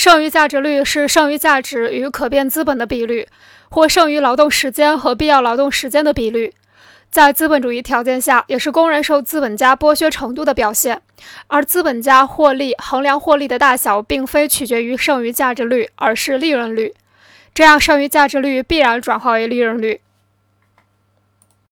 剩余价值率是剩余价值与可变资本的比率，或剩余劳动时间和必要劳动时间的比率。在资本主义条件下，也是工人受资本家剥削程度的表现。而资本家衡量获利的大小，并非取决于剩余价值率，而是利润率。这样，剩余价值率必然转化为利润率。